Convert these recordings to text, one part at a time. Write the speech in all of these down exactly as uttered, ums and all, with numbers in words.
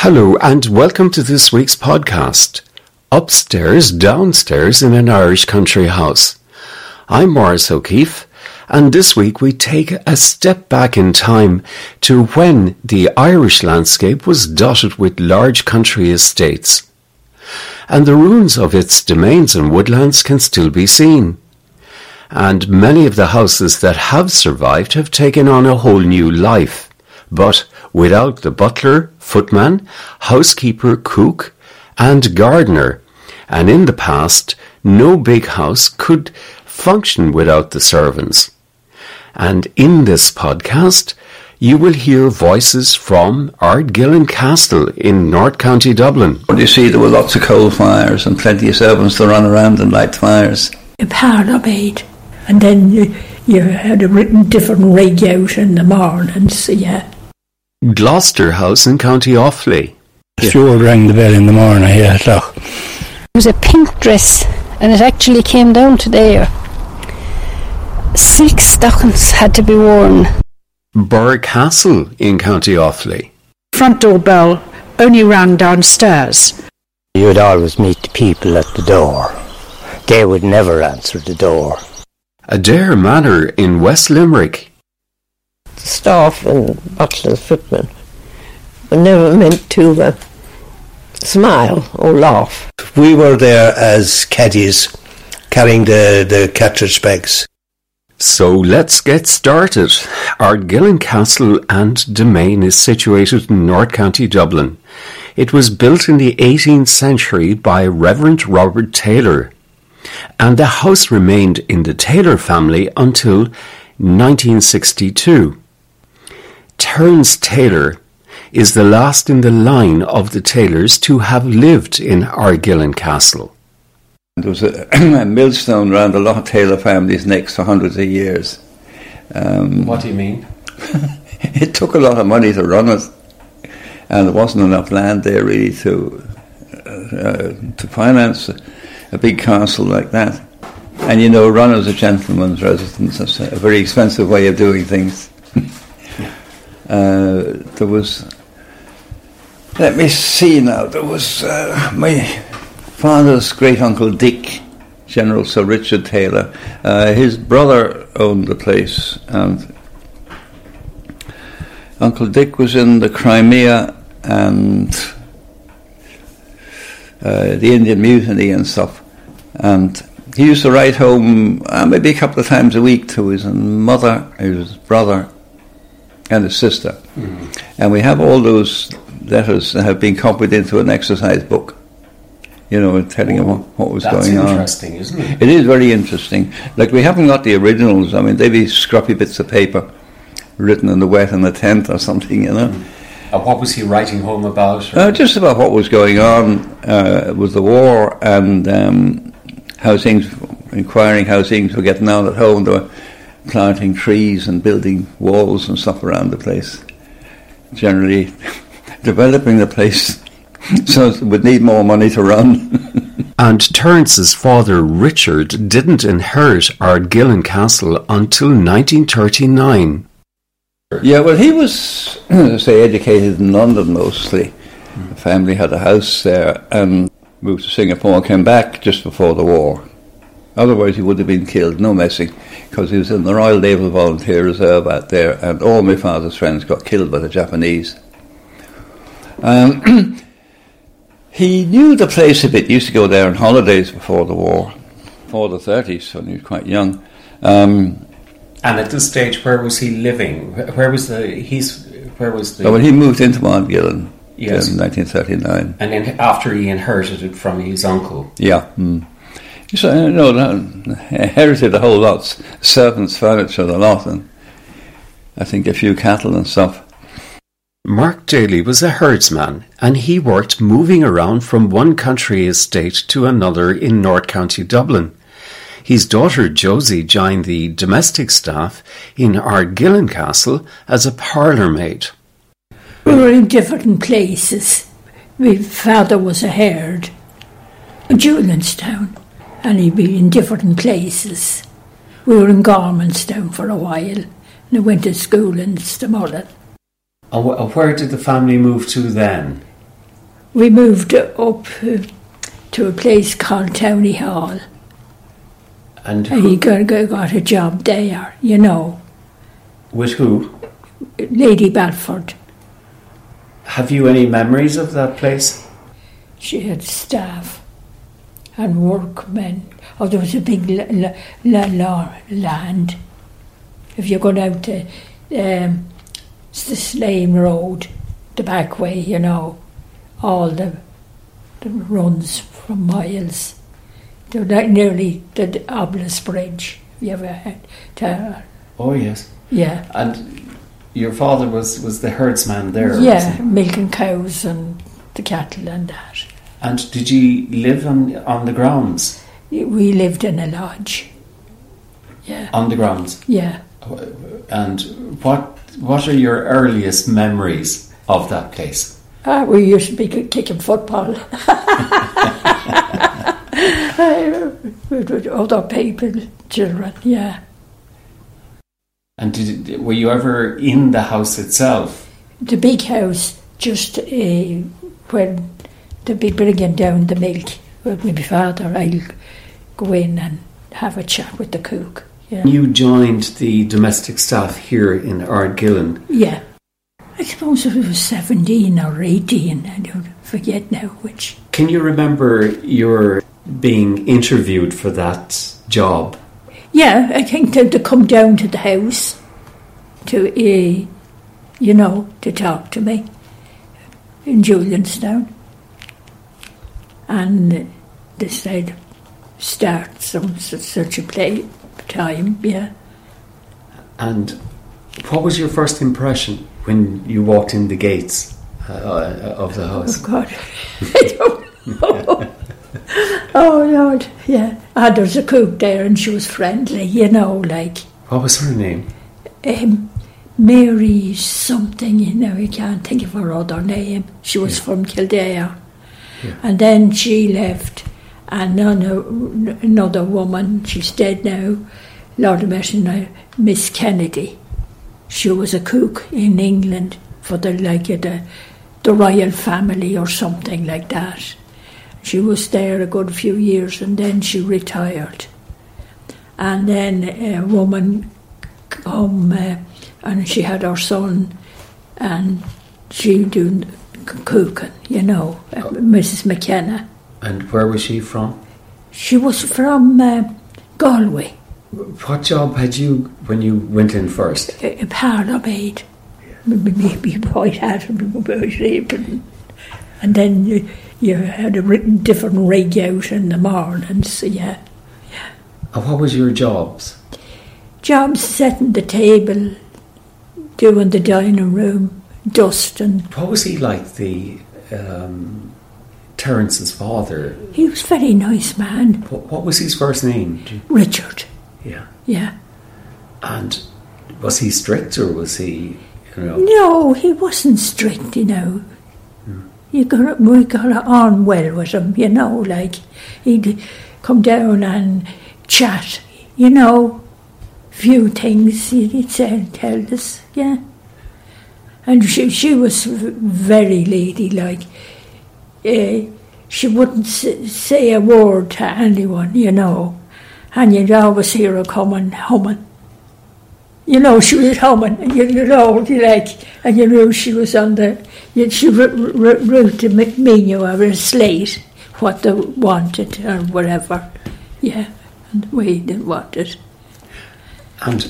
Hello and welcome to this week's podcast, Upstairs, Downstairs in an Irish Country House. I'm Maurice O'Keeffe. And this week we take a step back in time to when the Irish landscape was dotted with large country estates. And the ruins of its domains and woodlands can still be seen. And many of the houses that have survived have taken on a whole new life, but without the butler, footman, housekeeper, cook and gardener. And in the past, no big house could function without the servants. And in this podcast, you will hear voices from Ardgillan Castle in North County Dublin. You see, there were lots of coal fires and plenty of servants that ran around and light fires. A pound of eight, and then you, you had a written different rig out in the mornings, yeah. Gloucester House in County Offaly. The steward rang the bell in the morning at eight o'clock. It was a pink dress, and it actually came down to there. Silk stockings had to be worn. Birr Castle in County Offaly. Front door bell only rang downstairs. You would always meet the people at the door. They would never answer the door. Adare Manor in West Limerick. The staff and butler, footmen were never meant to uh, smile or laugh. We were there as caddies, carrying the, the cartridge bags. So let's get started. Ardgillan Castle and Domain is situated in North County Dublin. It was built in the eighteenth century by Reverend Robert Taylor, and the house remained in the Taylor family until nineteen sixty-two. Terence Taylor is the last in the line of the Taylors to have lived in Ardgillan Castle. There was a, a millstone around a lot of Taylor families' necks for hundreds of years. Um, what do you mean? It took a lot of money to run it, and there wasn't enough land there really to uh, to finance a big castle like that. And you know, run as a gentleman's residence, that's a very expensive way of doing things. uh, there was, let me see now, there was uh, my... father's great-uncle Dick, General Sir Richard Taylor, uh, his brother owned the place, and Uncle Dick was in the Crimea and uh, the Indian Mutiny and stuff, and he used to ride home uh, maybe a couple of times a week to his mother, his brother and his sister. Mm-hmm. And we have all those letters that have been copied into an exercise book. You know, telling him what was That's going on. That's interesting, isn't it? It is very interesting. Like, we haven't got the originals. I mean, they'd be scruffy bits of paper written in the wet in a tent or something, you know. Mm. And what was he writing home about? Uh, just about what was going on uh, with the war and um, how things, inquiring how things were getting on at home. They were planting trees and building walls and stuff around the place. Generally, developing the place. So it would need more money to run. And Terence's father, Richard, didn't inherit Ardgillan Castle until nineteen thirty-nine. Yeah, well, he was, as I say, educated in London mostly. The family had a house there and moved to Singapore and came back just before the war. Otherwise he would have been killed, no messing, because he was in the Royal Naval Volunteer Reserve out there, and all my father's friends got killed by the Japanese. Um, he knew the place a bit. He used to go there on holidays before the war, before the thirties, when he was quite young. Um, and at this stage, where was he living? Where was the... He's, where was the... So when he moved into Mount Gillen, yes, in nineteen thirty-nine. And then after he inherited it from his uncle. Yeah, mm. So, you know, inherited a whole lot, servants, furniture, the lot, and I think a few cattle and stuff. Mark Daly was a herdsman, and he worked moving around from one country estate to another in North County Dublin. His daughter Josie joined the domestic staff in Ardgillan Castle as a parlour maid. We were in different places. My father was a herd in Julianstown, and he'd be in different places. We were in Gormonstown for a while, and I went to school in Stamullen. Oh, where did the family move to then? We moved up to a place called Towny Hall. And, who? and he got, got a job there, you know. With who? Lady Balfour. Have you any memories of that place? She had staff and workmen. Oh, there was a big la- la- la- land. If you go down to um, the Slane Road, the back way, you know, all the, the runs from miles. They're like nearly the Obelisk Bridge. Have you ever had to? Oh, yes. Yeah. And your father was, was the herdsman there? Yeah, milking cows and the cattle and that. And did you live on on the grounds? We lived in a lodge. Yeah. On the grounds? Yeah. And what what are your earliest memories of that place? Ah, we used to be kicking football. With other people, children, yeah. And did, were you ever in the house itself? The big house, just uh, when... They'd be bringing down the milk with my father. I'll go in and have a chat with the cook. Yeah. You joined the domestic staff here in Ardgillan. Yeah. I suppose it was seventeen or eighteen. I don't forget now which. Can you remember your being interviewed for that job? Yeah, I think they'd come down to the house to, uh, you know, to talk to me in Julianstown. And they said, start some such a play time, yeah. And what was your first impression when you walked in the gates uh, of the house? Oh, God. I don't know. Oh, Lord, yeah. And there was a cook there, and she was friendly, you know, like... What was her name? Um, Mary something, you know, I can't think of her other name. She was yeah. from Kildare. Yeah. And then she left, and another, another woman, she's dead now, Lord Adare, Miss Kennedy. She was a cook in England for the like the, the Royal family or something like that. She was there a good few years, and then she retired. And then a woman come, uh, and she had her son, and she doing... cooking, you know, uh, Missus McKenna. And where was she from? She was from uh, Galway. What job had you when you went in first? A, a parlour maid. Maybe quite had and then you, you had a different rig out in the mornings, so yeah. yeah. And what was your jobs? Jobs setting the table, doing the dining room, dust and... What was he like, the um, Terence's father? He was a very nice man. What, what was his first name? Richard. Yeah. Yeah. And was he strict or was he, you know... No, he wasn't strict, you know. Hmm. You got, we got on well with him, you know, like he'd come down and chat, you know, few things he'd say, tell us, yeah. And she she was very ladylike. Uh, she wouldn't say a word to anyone, you know. and you'd always hear her coming, humming. You know, she was humming, and you'd hold your leg, and you knew she was on the... She wrote the menu or a slate, what they wanted or whatever. Yeah, and we didn't want it. And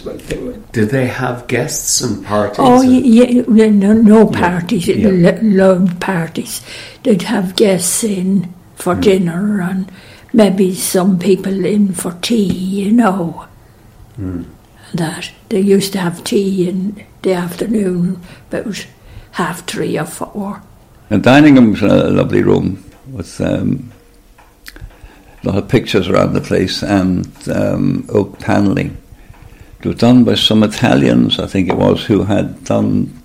did they have guests and parties? Oh, yeah, no, no parties, yeah. Lone parties. They'd have guests in for mm. dinner and maybe some people in for tea, you know. Mm. That they used to have tea in the afternoon, about half three or four. The dining room was a lovely room with um, a lot of pictures around the place and um, oak panelling. It was done by some Italians, I think it was, who had done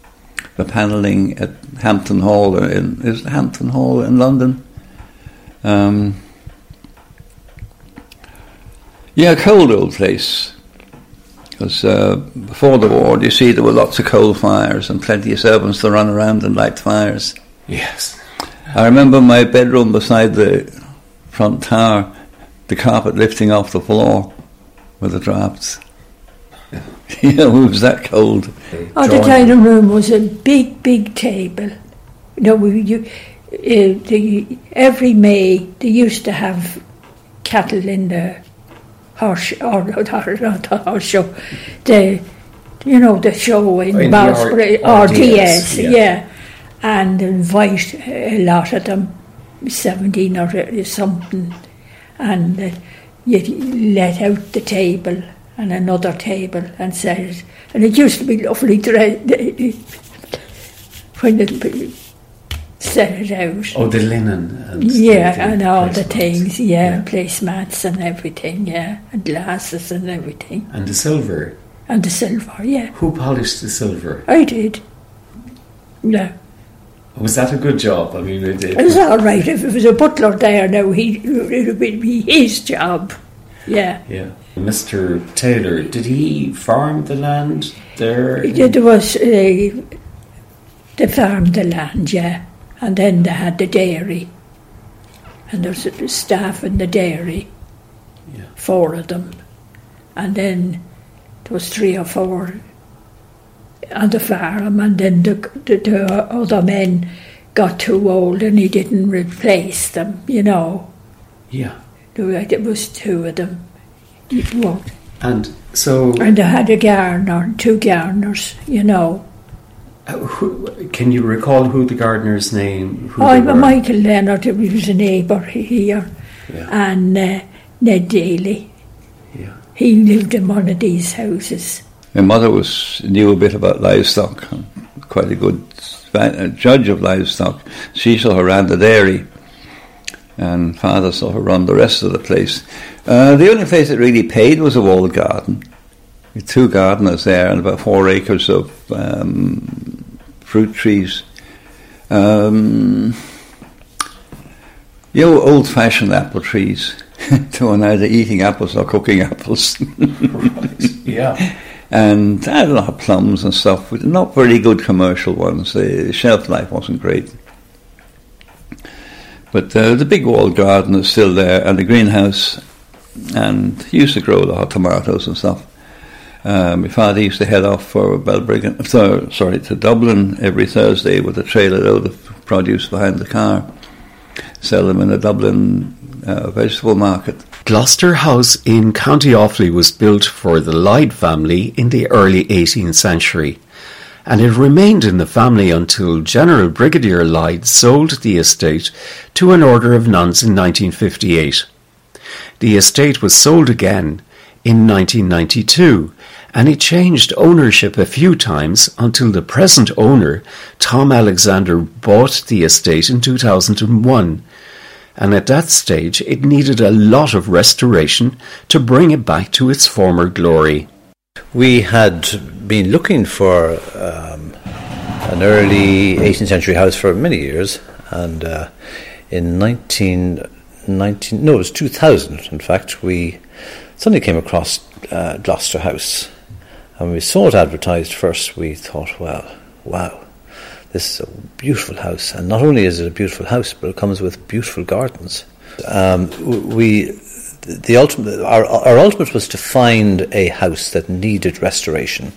the panelling at Hampton Hall, in, is it Hampton Hall in London? Um, yeah, a cold old place. Because uh, before the war, you see, there were lots of coal fires and plenty of servants to run around and light fires. Yes. I remember my bedroom beside the front tower, the carpet lifting off the floor with the draughts. You know, it was that cold. Oh, the dining room was a big, big table. No, we, you, uh, the, every May they used to have cattle in the horse, or not the horse show, the, you know, the show in, in Ballsbury, R D S, yeah. yeah, and invite a lot of them, seventeen or something, and uh, you let out the table. And another table, and said, and it used to be lovely dre- when it set it out. Oh, the linen. And yeah, the, the and all placemats. the things, yeah, yeah. placemats and everything, yeah, and glasses and everything. And the silver. And the silver, yeah. Who polished the silver? I did, yeah. Was that a good job? I mean, it, it, it was all right. If it was a butler there now, he, it would be his job, yeah. Yeah. Mister Taylor, did he farm the land there? There was, uh, they farmed the land, yeah, and then they had the dairy, and there was staff in the dairy, yeah. Four of them, and then there was three or four on the farm, and then the, the, the other men got too old and he didn't replace them, you know. Yeah. There was two of them. Well, and so, and I had a gardener, two gardeners, you know. Uh, who, can you recall who the gardener's name? Who oh, Michael Leonard. He was a neighbour here, yeah. and uh, Ned Daly. Yeah, he lived in one of these houses. My mother was knew a bit about livestock, quite a good judge of livestock. She saw her ran the dairy. And father sort of run the rest of the place. Uh, the only place that really paid was a walled garden. With two gardeners there and about four acres of um, fruit trees. Um, you know, old-fashioned apple trees. They were neither eating apples or cooking apples. Right, yeah. And I had a lot of plums and stuff. Not very good commercial ones. The shelf life wasn't great. But uh, the big walled garden is still there, and the greenhouse, and he used to grow a lot of tomatoes and stuff. Um, my father used to head off for Balbriggan, th- sorry, to Dublin every Thursday with a trailer load of produce behind the car, sell them in a Dublin uh, vegetable market. Gloucester House in County Offaly was built for the Lyde family in the early eighteenth century. And it remained in the family until General Brigadier Lyde sold the estate to an order of nuns in nineteen fifty-eight. The estate was sold again in nineteen ninety-two, and it changed ownership a few times until the present owner, Tom Alexander, bought the estate in two thousand one. And at that stage, it needed a lot of restoration to bring it back to its former glory. We had been looking for um, an early eighteenth century house for many years, and uh, in nineteen, nineteen, no, it was two thousand, in fact, we suddenly came across uh, Gloucester House, and when we saw it advertised first, we thought, well, wow, this is a beautiful house, and not only is it a beautiful house, but it comes with beautiful gardens. Um, we the ultimate, our, our ultimate was to find a house that needed restoration.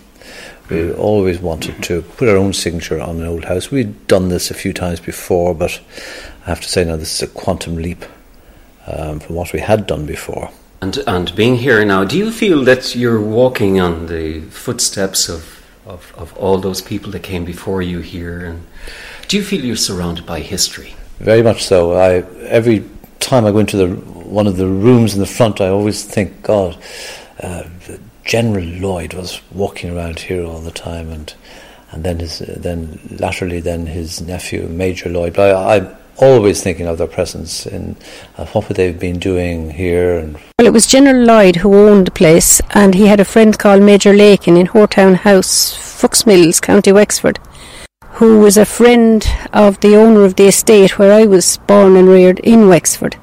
We always wanted to put our own signature on an old house. We'd done this a few times before, but I have to say now this is a quantum leap um, from what we had done before. And and being here now, do you feel that you're walking on the footsteps of, of, of all those people that came before you here? And do you feel you're surrounded by history? Very much so. I every time I go into the, one of the rooms in the front, I always think, God, uh, General Lloyd was walking around here all the time, and and then his then latterly then his nephew Major Lloyd. But I, I always thinking of their presence and uh, what would they've been doing here. And well, it was General Lloyd who owned the place, and he had a friend called Major Lakin in Horetown House, Fuxmills, County Wexford, who was a friend of the owner of the estate where I was born and reared in Wexford.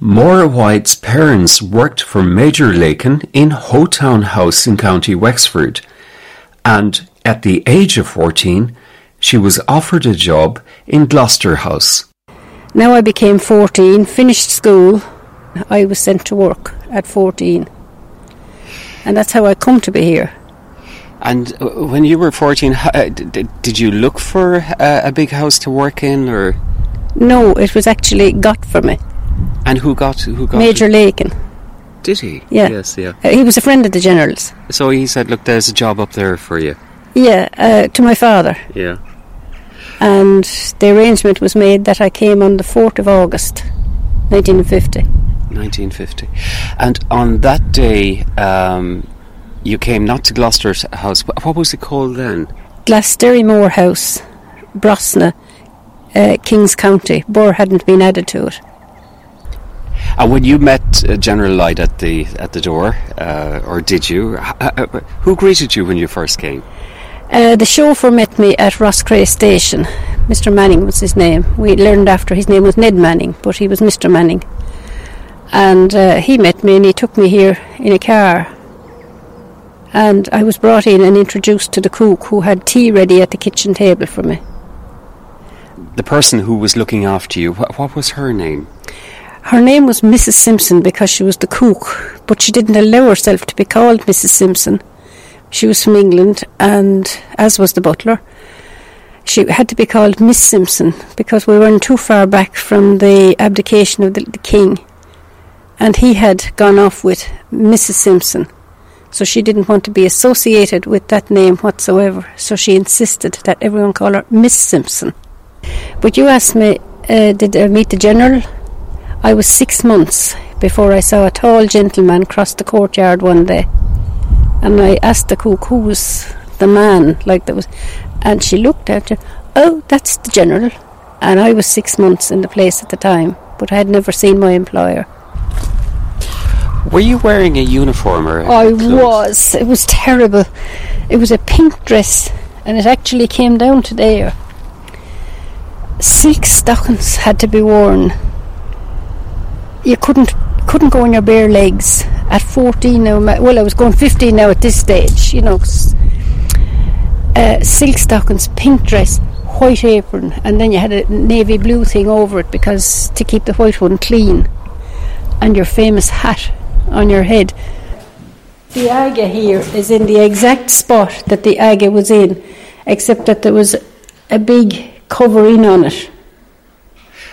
Maura White's parents worked for Major Lakin in Horetown House in County Wexford, and at the age of fourteen she was offered a job in Gloucester House. Now I became fourteen, finished school. I was sent to work at fourteen. And that's how I come to be here. And when you were fourteen, did you look for a big house to work in, or...? No, it was actually got for me. And who got who got Major you? Lakin. Did he? Yeah. Yes, yeah. He was a friend of the General's. So he said, look, there's a job up there for you. Yeah, uh, to my father. Yeah. And the arrangement was made that I came on the fourth of August, nineteen fifty. nineteen fifty. And on that day, um, you came not to Gloucester House. What was it called then? Glasterymore House, Brosna, uh, King's County. Birr hadn't been added to it. And when you met uh, General Lyde at the at the door, uh, or did you? Who greeted you when you first came? Uh, the chauffeur met me at Roscrea Station. Mister Manning was his name. We learned after his name was Ned Manning, but he was Mister Manning. And uh, he met me and he took me here in a car. And I was brought in and introduced to the cook, who had tea ready at the kitchen table for me. The person who was looking after you, wh- what was her name? Her name was Missus Simpson because she was the cook, but she didn't allow herself to be called Missus Simpson. She was from England, and as was the butler. She had to be called Miss Simpson because we weren't too far back from the abdication of the, the king, and he had gone off with Missus Simpson, so she didn't want to be associated with that name whatsoever, so she insisted that everyone call her Miss Simpson. But you asked me, uh, did I meet the General? I was six months before I saw a tall gentleman cross the courtyard one day. And I asked the cook, who was the man like that was, and she looked at him. Oh, that's the General. And I was six months in the place at the time, but I had never seen my employer. Were you wearing a uniform or? I was. It was terrible. It was a pink dress, and it actually came down to there. Silk stockings had to be worn. You couldn't couldn't go on your bare legs. At fourteen now, well, I was going fifteen now at this stage, you know. Uh, silk stockings, pink dress, white apron, and then you had a navy blue thing over it because to keep the white one clean. And your famous hat on your head. The aga here is in the exact spot that the aga was in, except that there was a big covering on it.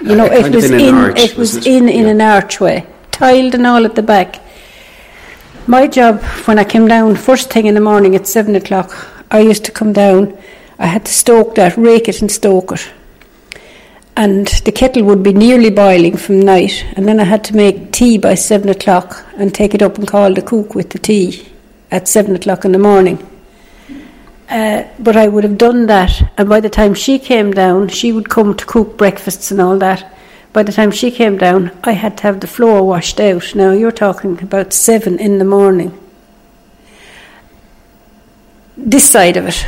You know, it was in arch, it was in, in yeah. an archway, tiled and all at the back. My job, when I came down first thing in the morning at seven o'clock, I used to come down, I had to stoke that, rake it and stoke it. And the kettle would be nearly boiling from night, and then I had to make tea by seven o'clock and take it up and call the cook with the tea at seven o'clock in the morning. Uh, but I would have done that, and by the time she came down, she would come to cook breakfasts and all that. By the time she came down, I had to have the floor washed out. Now, you're talking about seven in the morning. This side of it,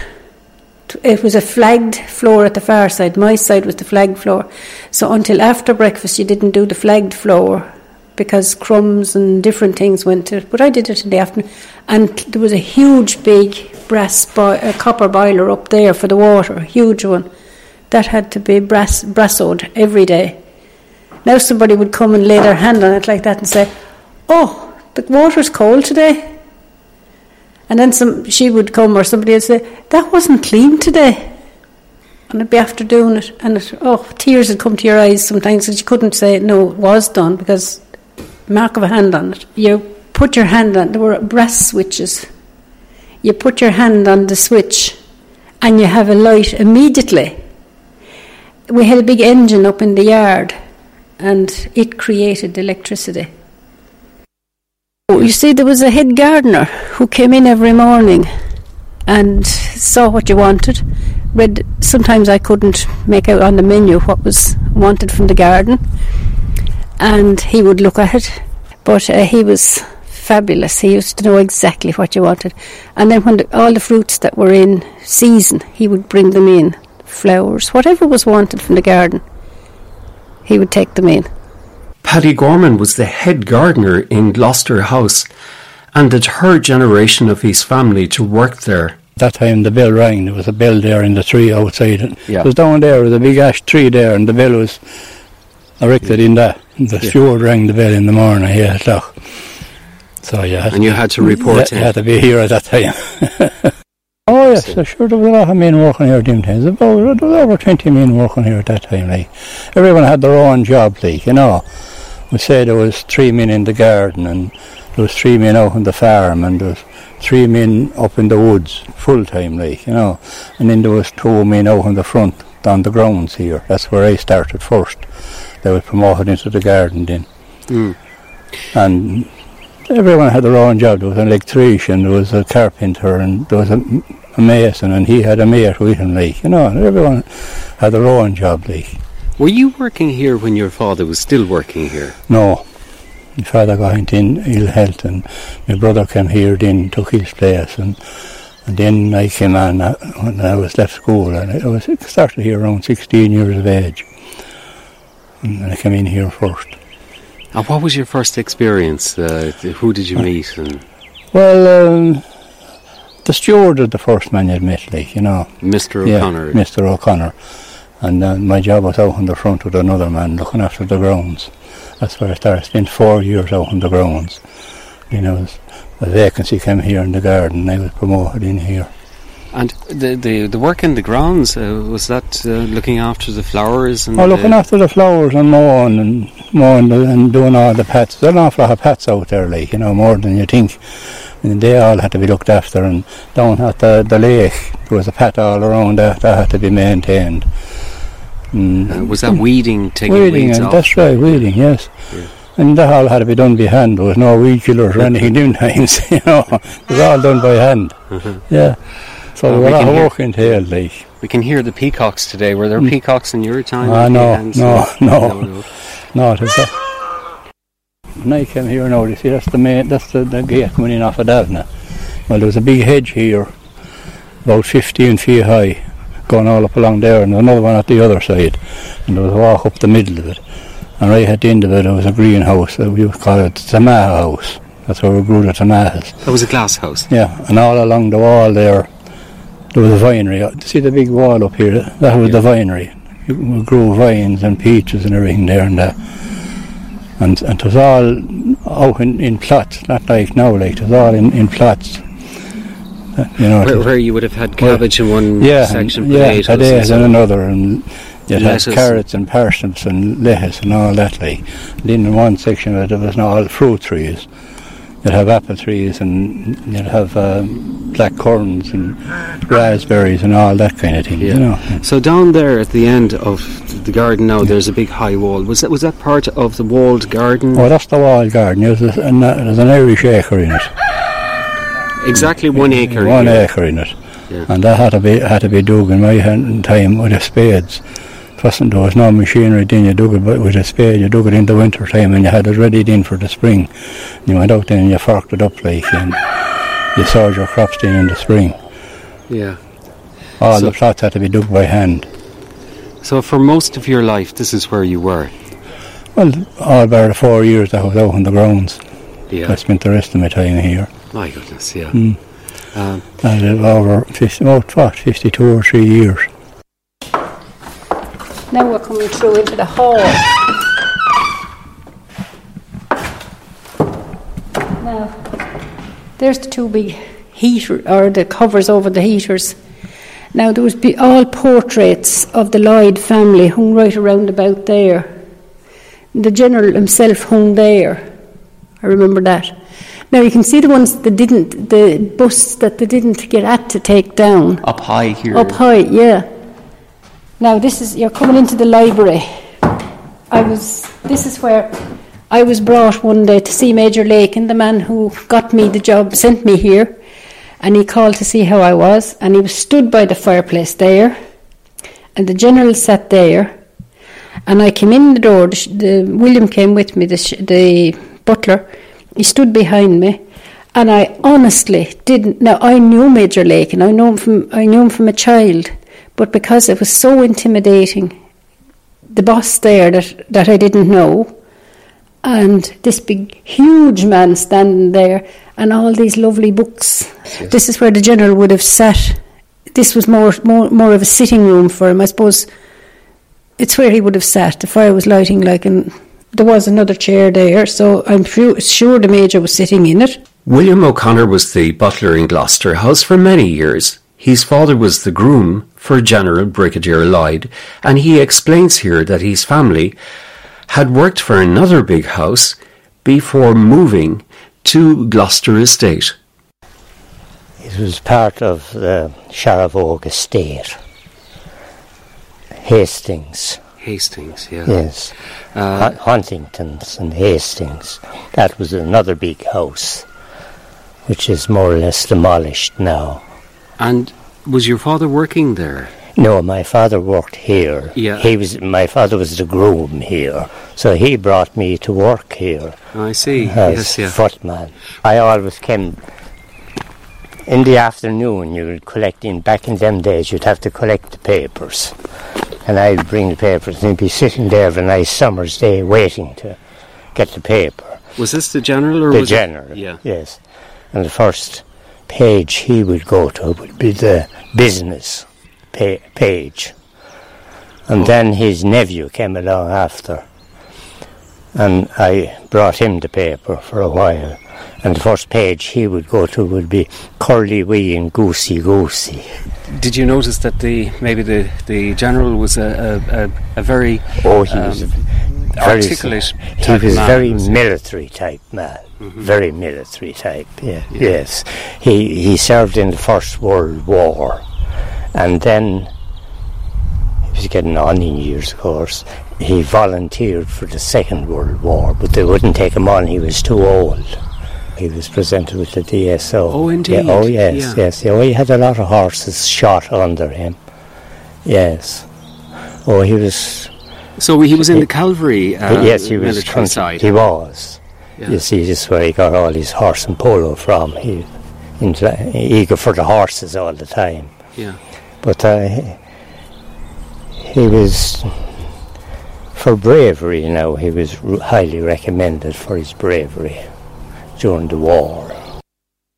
it was a flagged floor at the far side. My side was the flagged floor. So until after breakfast, you didn't do the flagged floor because crumbs and different things went to it. But I did it in the afternoon. And there was a huge, big brass boi- uh, copper boiler up there for the water, a huge one. That had to be brass brassoed every day. Now somebody would come and lay their hand on it like that and say, oh, the water's cold today. And then some, she would come or somebody would say, that wasn't clean today. And it'd be after doing it, and it, oh, tears would come to your eyes sometimes, and you couldn't say, no, it was done, because mark of a hand on it. You put your hand on, there were brass switches. You put your hand on the switch, and you have a light immediately. We had a big engine up in the yard, and it created electricity. You see, there was a head gardener who came in every morning and saw what you wanted. Read, sometimes I couldn't make out on the menu what was wanted from the garden, and he would look at it. But uh, he was fabulous. He used to know exactly what you wanted. And then when the, all the fruits that were in season, he would bring them in, flowers, whatever was wanted from the garden, he would take them in. Paddy Gorman was the head gardener in Gloucester House, and it her generation of his family to work there. That time the bell rang. There was a bell there in the tree outside. Yeah. It was down there, there was a big ash tree there, and the bell was erected yeah. in that. The yeah. steward rang the bell in the morning at eight o'clock. So yeah. And you had to report yeah, it. I had to be here at that time. Oh yes, so sure there was a lot of men working here at them times. There was over twenty men working here at that time. Like. Everyone had their own job, like, you know. We say there was three men in the garden, and there was three men out on the farm, and there was three men up in the woods, full-time, like, you know. And then there was two men out on the front, on the grounds here. That's where I started first. They were promoted into the garden then. Mm. And everyone had their own job. There was an electrician, there was a carpenter, and there was a, a mason, and he had a mate with him, like, you know. And everyone had their own job, like. Were you working here when your father was still working here? No. My father got into ill health, and my brother came here then, took his place, and, and then I came on when I was left school, and I was started here around sixteen years of age, and I came in here first. And what was your first experience? Uh, who did you meet? And well, um, the steward was the first man you'd met, like, you know. Mister O'Connor. Yeah, Mister O'Connor. And uh, my job was out on the front with another man looking after the grounds. That's where I started. I spent four years out on the grounds. Then I was, a vacancy came here in the garden, and I was promoted in here. And the the, the work in the grounds, uh, was that uh, looking after the flowers? And oh, looking the after the flowers and mowing and mowing and doing all the pats. There's an awful lot of pats out there, like, you know, more than you think. And they all had to be looked after. And down at the, the lake, there was a pat all around that, that had to be maintained. Mm. Uh, was that weeding, taking weeding weeds and off? That's right, weeding, yes. Yeah. And that all had to be done by hand. There was no weed killers or anything them times, you know. It was all done by hand. Mm-hmm. Yeah. So well, we were all working here, like. We can hear the peacocks today. Were there mm. peacocks in your time? Ah, no, no, no, no, no. It was that. When I came here now, you see, that's the main, that's the, the gate coming in off of Davna. Well, there was a big hedge here, about fifteen feet high, going all up along there, and another one at the other side, and there was a walk up the middle of it, and right at the end of it there was a greenhouse. We would call it the tomato house. That's where we grew the tomatoes. That was a glass house? Yeah, and all along the wall there there was a vinery. See the big wall up here? That was yeah. the vinery. We grew vines and peaches and everything there, and that, and, and it was all out in, in plots, not like now, like, it was all in, in plots. You know, where, where you would have had cabbage in one yeah, section, potatoes, yeah, potatoes and another, and you'd had carrots and parsnips and lettuce and all that, like. And then in one section of it, there was all fruit trees. You'd have apple trees, and you'd have um, blackcurrants and raspberries and all that kind of thing. Yeah. You know. So down there at the end of the garden now, yeah. there's a big high wall. Was that was that part of the walled garden? Oh, that's the walled garden. There's, a, an, there's an Irish acre in it. Exactly one acre. One in acre in it, yeah. And that had to be had to be dug in my hand time with the spades. First, there was no machinery. Then you dug it with a spade. You dug it in the winter time, and you had it ready then for the spring. And you went out then and you forked it up, like, and you sowed your crops then in the spring. Yeah. All so the plots had to be dug by hand. So for most of your life, this is where you were. Well, all bar the four years I was out on the grounds. Yeah. I spent the rest of my time here. My goodness, yeah. Mm. Um, and over fifty, about what, fifty-two or three years. Now we're coming through into the hall. There's the two big heater, or the covers over the heaters. Now there was be all portraits of the Lloyd family hung right around about there. The general himself hung there. I remember that. Now you can see the ones that didn't, the busts that they didn't get at to take down. Up high here. Up high, yeah. Now this is, you're coming into the library. I was, this is where I was brought one day to see Major Lakin, the man who got me the job, sent me here, and he called to see how I was, and he was stood by the fireplace there, and the general sat there, and I came in the door, the, the William came with me, the, the butler, he stood behind me, and I honestly didn't. Now I knew Major Lakin, I knew him from, I knew him from a child, but because it was so intimidating, the boss there that, that I didn't know, and this big, huge man standing there, and all these lovely books. Yes. This is where the general would have sat. This was more, more, more of a sitting room for him, I suppose. It's where he would have sat. The fire was lighting like, and there was another chair there, so I'm sure the major was sitting in it. William O'Connor was the butler in Gloucester House for many years. His father was the groom for General Brigadier Lyde, and he explains here that his family had worked for another big house before moving to Gloucester Estate. It was part of the Sharavogue Estate. Hastings. Hastings, yeah. Yes. Uh, Huntington's and Hastings. That was another big house, which is more or less demolished now. And was your father working there? No, my father worked here. Yeah. He was. My father was the groom here, so he brought me to work here. I see. As yes, yeah. Footman. I always came in the afternoon. You would collect in back in them days. You'd have to collect the papers, and I'd bring the papers and be sitting there of a nice summer's day waiting to get the paper. Was this the general or the was general? It? Yeah. Yes, and the first page he would go to would be the business page, and oh. Then his nephew came along after, and I brought him the paper for a while, and the first page he would go to would be Curly Wee and Goosey Goosey. Did you notice that the maybe the, the general was a a, a, a very oh he um, was a very articulate type he was man, very was military type man mm-hmm. very military type yeah, yeah. yes he he served in the First World War. And then, he was getting on in years, of course, he volunteered for the Second World War, but they wouldn't take him on, he was too old. He was presented with the D S O. Oh, indeed. Yeah, oh, yes, yeah. yes. Yeah, well, he had a lot of horses shot under him. Yes. Oh, he was... So he was in he, the cavalry uh, Yes, he was. Con- side. He was. Yeah. You see, this is where he got all his horse and polo from. He was eager for the horses all the time. Yeah. But uh, he was, for bravery, you know, he was highly recommended for his bravery during the war.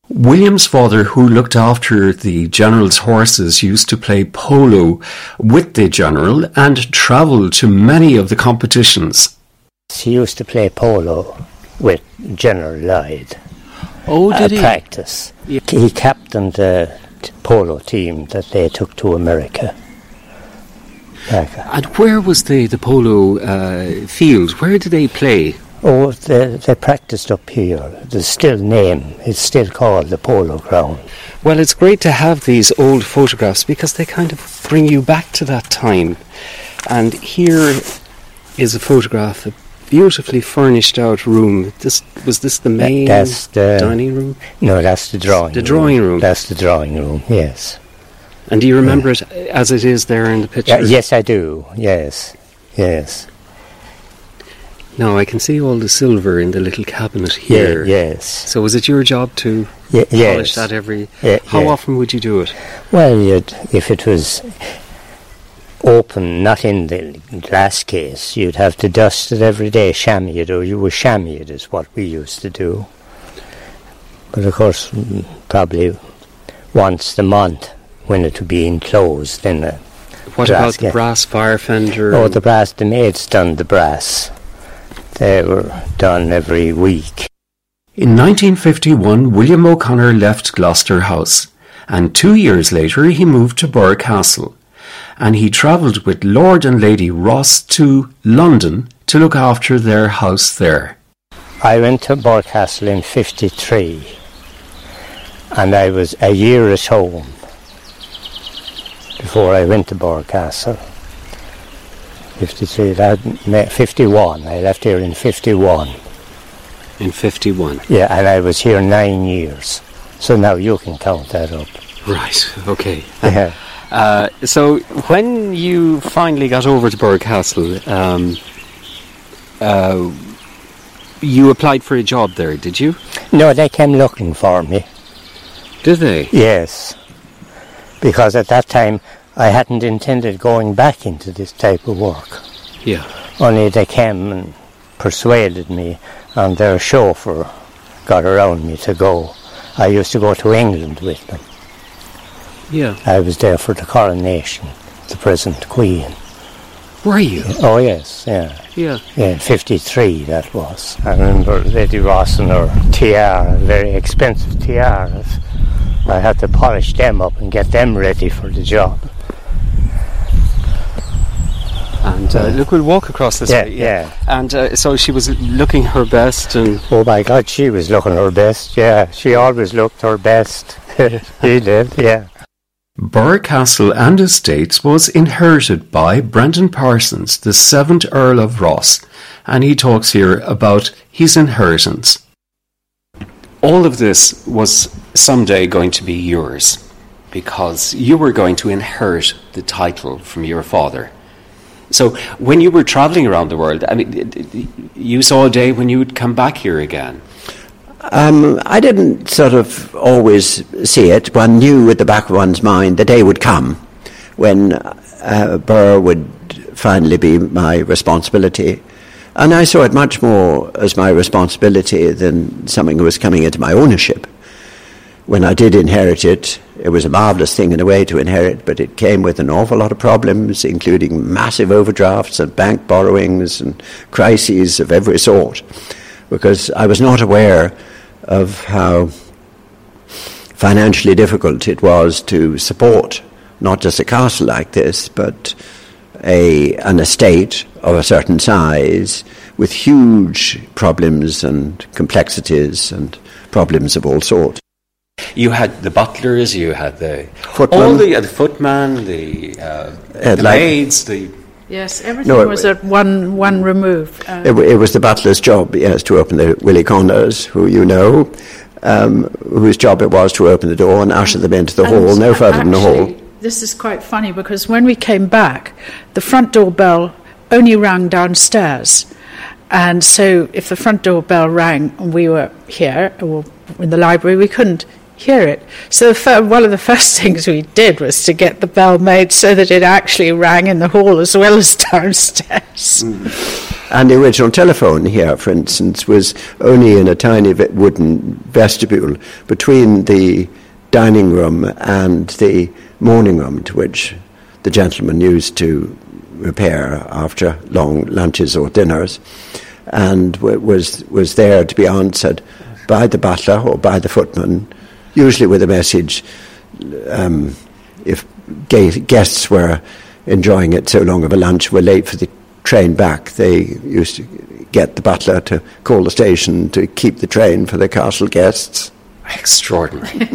William's father, who looked after the general's horses, used to play polo with the general and travelled to many of the competitions. He used to play polo with General Lyde. Oh, did uh, he? Practice. Yeah. He captained the... Uh, polo team that they took to America. America. And where was the, the polo uh, field? Where did they play? Oh, they, they practiced up here. There's still name. It's still called the polo ground. Well, it's great to have these old photographs because they kind of bring you back to that time. And here is a photograph, a beautifully furnished out room. This was this the main that's the, dining room? No, that's the drawing the room. The drawing room? That's the drawing room, yes. And do you remember yeah. it as it is there in the picture? Yeah, yes, I do, yes, yes. Now, I can see all the silver in the little cabinet here. Yeah, yes. So was it your job to yeah, polish yes. that every... Yeah, how yeah. often would you do it? Well, you'd, if it was... open, not in the glass case. You'd have to dust it every day, chamois it, or you were chamois it is what we used to do. But of course, probably once a month when it would be enclosed in a What about the ca- brass fire fender? Oh, the brass, the maids done the brass. They were done every week. In nineteen fifty-one, William O'Connor left Gloucester House, and two years later he moved to Birr Castle, and he travelled with Lord and Lady Ross to London to look after their house there. I went to Birr Castle in fifty-three, and I was a year at home before I went to Birr Castle. fifty-three, fifty-one, I left here in fifty-one. In fifty-one? Yeah, and I was here nine years. So now you can count that up. Right, okay. Yeah. Uh, so when you finally got over to Birr Castle, um, uh, you applied for a job there, did you? No, they came looking for me. Did they? Yes. Because at that time I hadn't intended going back into this type of work. Yeah. Only they came and persuaded me, and their chauffeur got around me to go. I used to go to England with them. Yeah. I was there for the coronation, the present Queen. Were you? Oh, yes, yeah. Yeah. Yeah, fifty-three that was. I remember Lady Ross and her tiara, very expensive tiaras. I had to polish them up and get them ready for the job. And uh, look, we'll walk across this yeah, way. Yeah, yeah. And uh, so she was looking her best, and oh my God, she was looking her best. Yeah, she always looked her best. She did. Yeah. Birr Castle and estates was inherited by Brandon Parsons, the seventh Earl of Ross, and he talks here about his inheritance. All of this was someday going to be yours, because you were going to inherit the title from your father. So when you were travelling around the world, I mean, you saw a day when you would come back here again. Um, I didn't sort of always see it. One knew at the back of one's mind the day would come when uh, Birr would finally be my responsibility. And I saw it much more as my responsibility than something that was coming into my ownership. When I did inherit it, it was a marvellous thing in a way to inherit, but it came with an awful lot of problems, including massive overdrafts and bank borrowings and crises of every sort, because I was not aware of how financially difficult it was to support not just a castle like this, but a an estate of a certain size with huge problems and complexities and problems of all sorts. You had the butlers, you had the footman, all the, uh, the footman, the, uh, uh, the like, maids, the yes, everything no, it, was at one one remove. Uh, it, it was the butler's job, yes, to open the Willie Connors, who you know, um, whose job it was to open the door and usher them into the hall, no further actually, than the hall. This is quite funny because when we came back, the front door bell only rang downstairs, and so if the front door bell rang and we were here or in the library, we couldn't hear it. So fir- one of the first things we did was to get the bell made so that it actually rang in the hall as well as downstairs. Mm. And the original telephone here, for instance, was only in a tiny wooden vestibule between the dining room and the morning room, to which the gentlemen used to repair after long lunches or dinners, and w- was was there to be answered by the butler or by the footman, usually with a message, um, if ga- guests were enjoying it so long of a lunch, were late for the train back, they used to get the butler to call the station to keep the train for the castle guests. Extraordinary.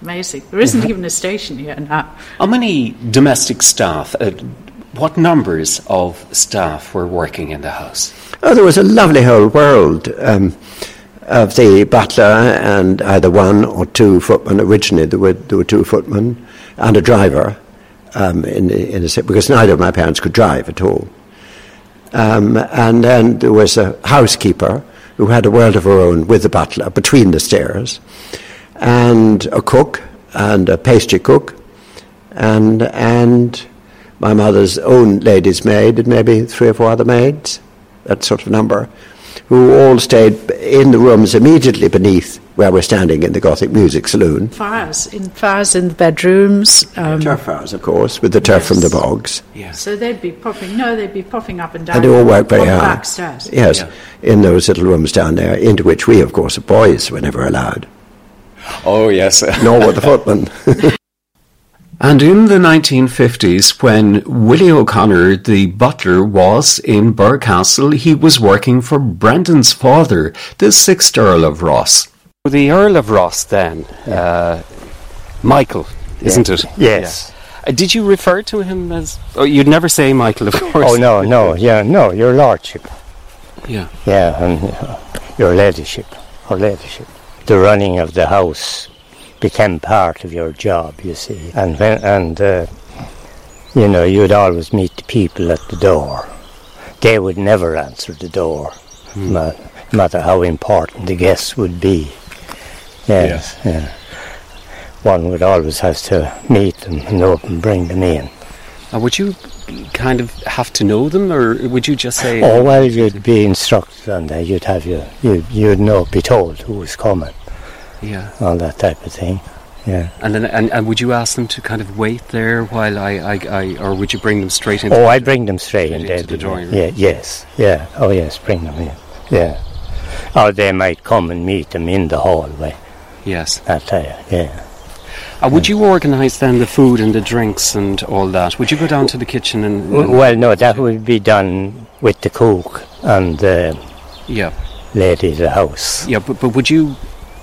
Amazing. There isn't even a station here now. How many domestic staff, uh, what numbers of staff were working in the house? Oh, there was a lovely whole world. Um, Of the butler and either one or two footmen. Originally, there were there were two footmen and a driver, um, in in a because neither of my parents could drive at all. Um, and then there was a housekeeper who had a world of her own with the butler between the stairs, and a cook and a pastry cook, and and my mother's own lady's maid, and maybe three or four other maids, that sort of number, who all stayed in the rooms immediately beneath where we're standing in the Gothic Music Saloon. Fires, in fires in the bedrooms. Um, turf fires, of course, with the turf yes. from the bogs. Yes. So they'd be popping, no, they'd be popping up and down. And they all work very hard. Backstairs. Yes, yeah. In those little rooms down there, into which we, of course, are boys were never allowed. Oh, yes. Nor were the footmen. And in the nineteen fifties, when Willie O'Connor, the butler, was in Birr Castle, he was working for Brandon's father, the sixth Earl of Ross. The Earl of Ross then, yeah. uh, Michael, isn't yeah. it? Yes. Yeah. Uh, did you refer to him as... Oh, you'd never say Michael, of course. Oh, no, no, yeah, no, your lordship. Yeah. Yeah, and uh, your ladyship, or ladyship. The running of the house became part of your job, you see. And, when, and uh, you know, you'd always meet the people at the door. They would never answer the door, mm. no matter how important the guests would be. Yes, yeah. yeah. One would always have to meet them and open, bring them in. Uh, would you kind of have to know them, or would you just say... Oh, well, you'd be instructed on that. You'd have your... You'd, you'd know, be told who was coming. Yeah. All that type of thing, yeah. And then, and, and would you ask them to kind of wait there while I... I, I or would you bring them straight in? Oh, I'd bring them straight in there. Into the drawing room. Yeah, yes, yeah. Oh, yes, bring them in, yeah. Or they might come and meet them in the hallway. Yes. I'll tell you, yeah. Uh, would you organise then the food and the drinks and all that? Would you go down to the kitchen and... and well, no, that would be done with the cook and the yeah. lady of the house. Yeah, but, but would you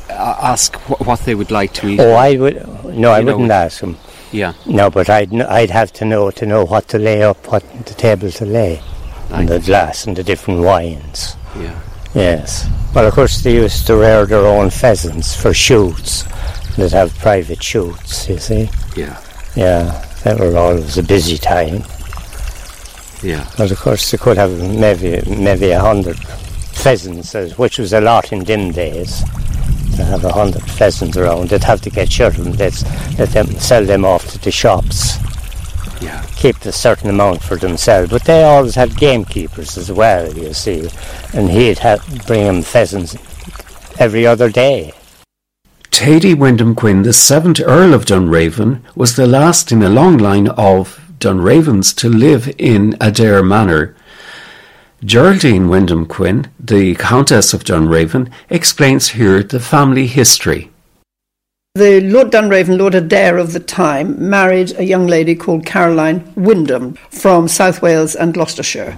ask wh- what they would like to eat? Oh, I would... No, I wouldn't know, ask them. Yeah. No, but I'd I'd have to know to know what to lay up, what the table to lay, I and know. The glass and the different wines. Yeah. Yes. Well, of course, they used to rear their own pheasants for shoots. They'd have private shoots, you see. Yeah. Yeah, that were always a busy time. Yeah. Well, of course, they could have maybe maybe a hundred pheasants, which was a lot in dim days. They'd have a hundred pheasants around. They'd have to get shut of them. They'd let them sell them off to the shops. Yeah. Keep a certain amount for themselves, but they always had gamekeepers as well, you see, and he'd have bring them pheasants every other day. Thady Wyndham Quinn, the seventh Earl of Dunraven, was the last in a long line of Dunravens to live in Adare Manor. Geraldine Wyndham Quinn, the Countess of Dunraven, explains here the family history. The Lord Dunraven, Lord Adare of the time, married a young lady called Caroline Wyndham from South Wales and Gloucestershire.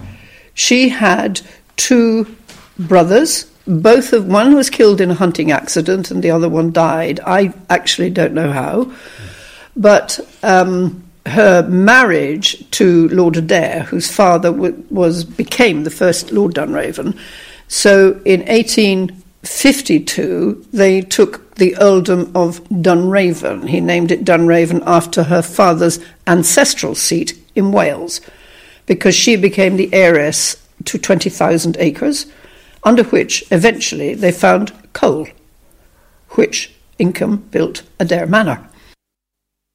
She had two brothers, both of one was killed in a hunting accident and the other one died. I actually don't know how, but um, her marriage to Lord Adare, whose father w- was became the first Lord Dunraven, so in eighteen fifty-two they took the earldom of Dunraven. He named it Dunraven after her father's ancestral seat in Wales, because she became the heiress to twenty thousand acres, under which eventually they found coal, which income built Adare Manor.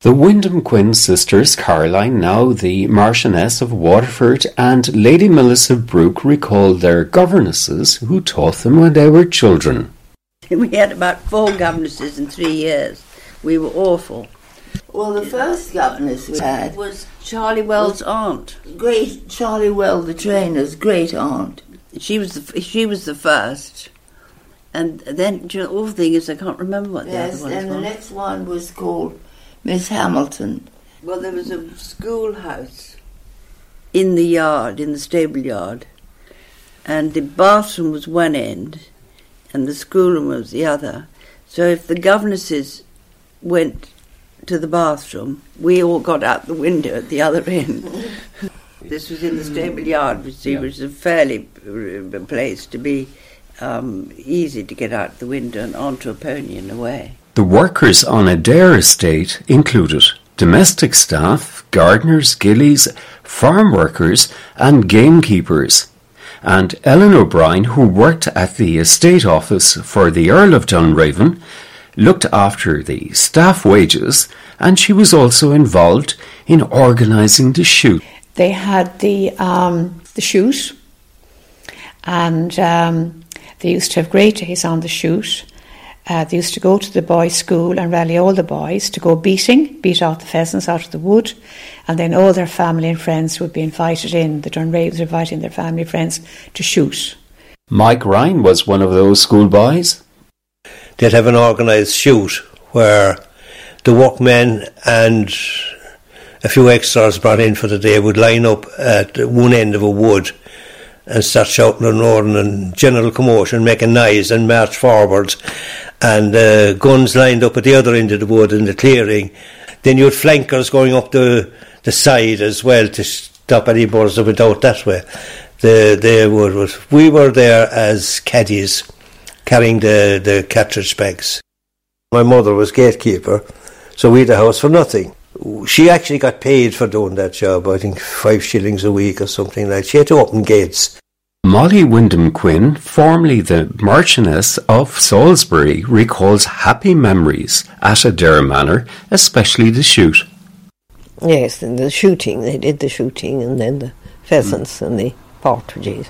The Wyndham Quinn sisters, Caroline, now the Marchioness of Waterford, and Lady Melissa Brooke recall their governesses who taught them when they were children. We had about four governesses in three years. We were awful. Well, the first governess we had was Charlie Wells' aunt. Great Charlie Wells, the trainer's great aunt. She was the, she was the first. And then, you know, all the thing is, I can't remember what the yes, other one was. Yes, and the next one was called Miss Hamilton. Well, there was a schoolhouse in the yard, in the stable yard, and the bathroom was one end, and the schoolroom was the other. So if the governesses went to the bathroom, we all got out the window at the other end. This was in the stable yard, which yeah. was a fairly place to be um, easy to get out the window and onto a pony in a way. The workers on Adare Estate included domestic staff, gardeners, gillies, farm workers and gamekeepers. And Ellen O'Brien, who worked at the estate office for the Earl of Dunraven, looked after the staff wages, and she was also involved in organising the shoot. They had the um, the shoot, and um, they used to have great days on the shoot. Uh, they used to go to the boys' school and rally all the boys to go beating, beat out the pheasants out of the wood, and then all their family and friends would be invited in. The Dunraves were inviting their family friends to shoot. Mike Ryan was one of those schoolboys. They'd have an organised shoot where the workmen and a few extras brought in for the day would line up at one end of a wood and start shouting and roaring and general commotion, making noise, and march forwards, and uh, guns lined up at the other end of the wood in the clearing. Then you had flankers going up the the side as well to stop any birds that went out that way. The, the wood was, we were there as caddies carrying the, the cartridge bags. My mother was gatekeeper, so we had a house for nothing. She actually got paid for doing that job, I think five shillings a week or something like that. She had to open gates. Molly Wyndham Quinn, formerly the Marchioness of Salisbury, recalls happy memories at Adare Manor, especially the shoot. Yes, and the shooting, they did the shooting, and then the pheasants mm. and the partridges.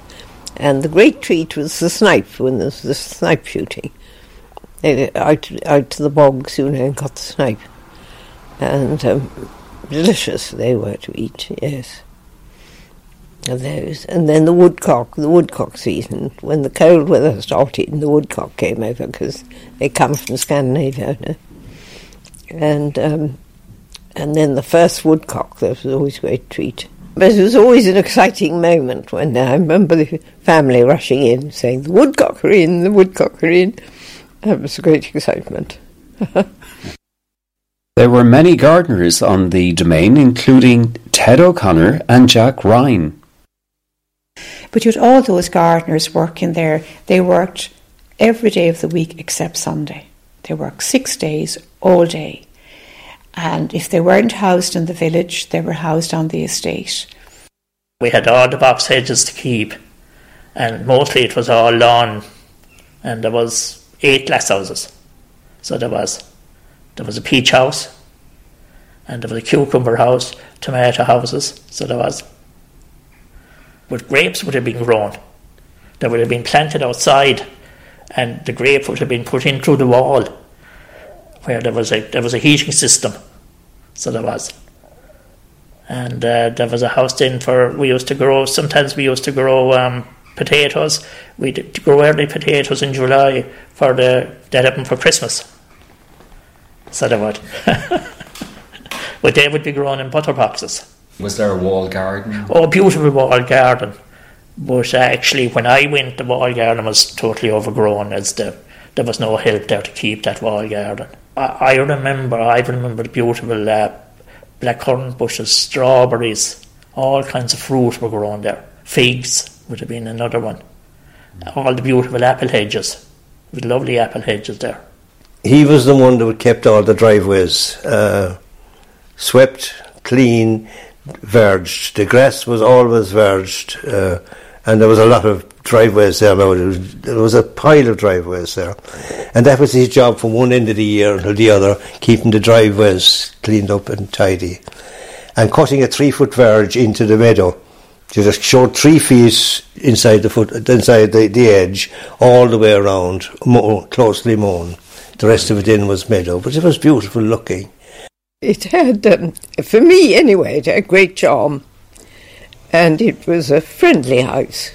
And the great treat was the snipe, when there was the snipe shooting. They out, out to the bogs, you know, and got the snipe. And um, delicious they were to eat, yes. And those, and then the woodcock, the woodcock season, when the cold weather started and the woodcock came over, because they come from Scandinavia, no? and um, and then the first woodcock, that was always a great treat. But it was always an exciting moment when I remember the family rushing in, saying, "The woodcock are in, the woodcock are in." That was a great excitement. There were many gardeners on the domain, including Ted O'Connor and Jack Ryan. But you had all those gardeners working there. They worked every day of the week except Sunday. They worked six days, all day. And if they weren't housed in the village, they were housed on the estate. We had all the box hedges to keep, and mostly it was all lawn. And there was eight glass houses. So there was... There was a peach house, and there was a cucumber house, tomato houses, so there was. But grapes would have been grown. They would have been planted outside, and the grape would have been put in through the wall, where there was a there was a heating system, so there was. And uh, there was a house then for, we used to grow, sometimes we used to grow um, potatoes. We'd grow early potatoes in July, for the that happened for Christmas. So they would. But they would be grown in butter boxes. Was there a walled garden? Oh, a beautiful walled garden. But actually, when I went, the walled garden was totally overgrown, as the, there was no help there to keep that walled garden. I, I remember, I remember the beautiful uh, blackcurrant bushes, strawberries, all kinds of fruit were grown there. Figs would have been another one. All the beautiful apple hedges, with lovely apple hedges there. He was the one that kept all the driveways uh, swept, clean, verged. The grass was always verged, uh, and there was a lot of driveways there. There was a pile of driveways there. And that was his job from one end of the year to the other, keeping the driveways cleaned up and tidy. And cutting a three-foot verge into the meadow. You just showed three feet inside the foot, inside the, the edge, all the way around, mown, closely mown. The rest of it in was meadow, but it was beautiful looking. It had, um, for me anyway, it had a great charm. And it was a friendly house.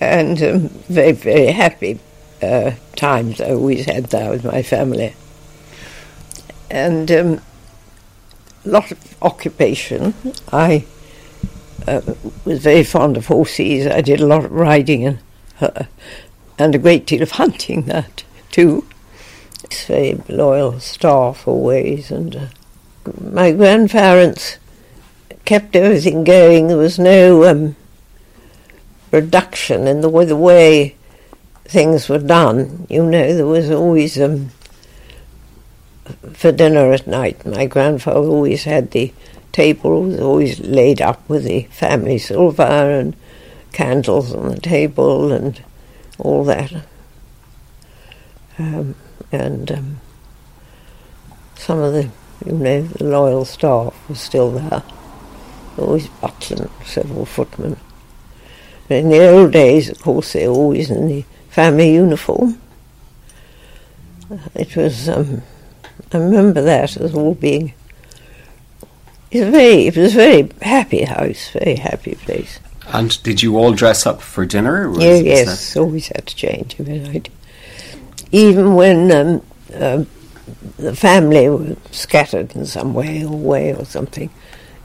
And um, very, very happy uh, times I always had there with my family. And a um, lot of occupation. I uh, was very fond of horses. I did a lot of riding and, uh, and a great deal of hunting that too. Very loyal staff always, and uh, my grandparents kept everything going. There was no um, reduction in the way, the way things were done. You know, there was always um, for dinner at night. My grandfather always had the table, was always laid up with the family silver and candles on the table and all that. Um, And um, some of the, you know, the loyal staff was still there. Always butler, several footmen. But in the old days, of course, they were always in the family uniform. It was, um, I remember that as all being, it was, very, it was a very happy house, very happy place. And did you all dress up for dinner? Or yeah, yes, that? Always had to change every night. Even when um, uh, the family were scattered in some way or way or something,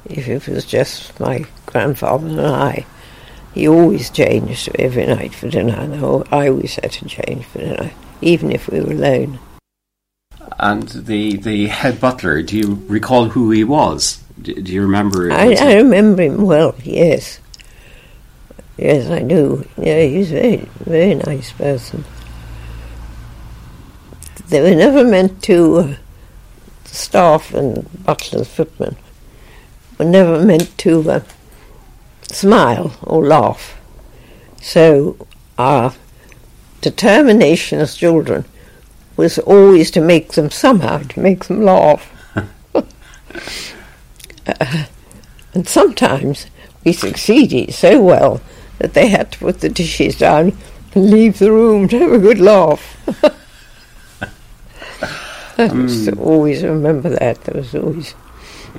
if it was just my grandfather and I, he always changed every night for dinner, and I always had to change for dinner, even if we were alone. And the the head butler, do you recall who he was? Do, do you remember? I, I remember him well, yes. Yes, I do. Yeah, he was a very, very nice person. They were never meant to, uh, staff and butlers, footmen, were never meant to uh, smile or laugh. So our determination as children was always to make them somehow, to make them laugh. uh, and sometimes we succeeded so well that they had to put the dishes down and leave the room to have a good laugh. I um, used to always remember that. There was always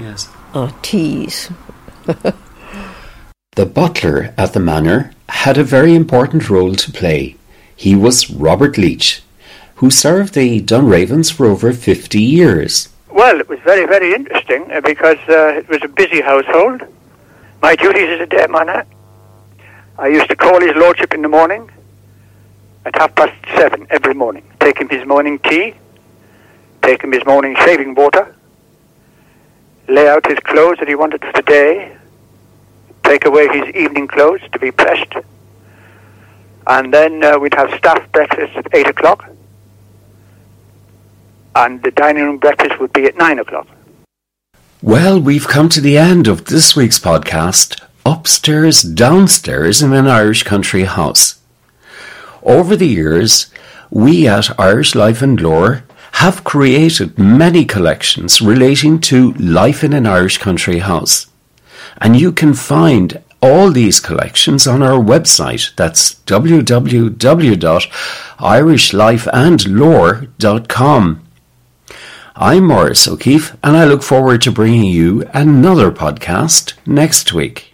yes. our teas. The butler at the manor had a very important role to play. He was Robert Leach, who served the Dunravens for over fifty years. Well, it was very, very interesting because uh, it was a busy household. My duties as Adare Manor, I used to call his lordship in the morning at half past seven every morning, take him his morning tea, take him his morning shaving water, lay out his clothes that he wanted for the day, take away his evening clothes to be pressed, and then uh, we'd have staff breakfast at eight o'clock, and the dining room breakfast would be at nine o'clock. Well, we've come to the end of this week's podcast, Upstairs, Downstairs in an Irish Country House. Over the years, we at Irish Life and Lore have created many collections relating to life in an Irish country house. And you can find all these collections on our website. That's w w w dot irish life and lore dot com. I'm Maurice O'Keeffe, and I look forward to bringing you another podcast next week.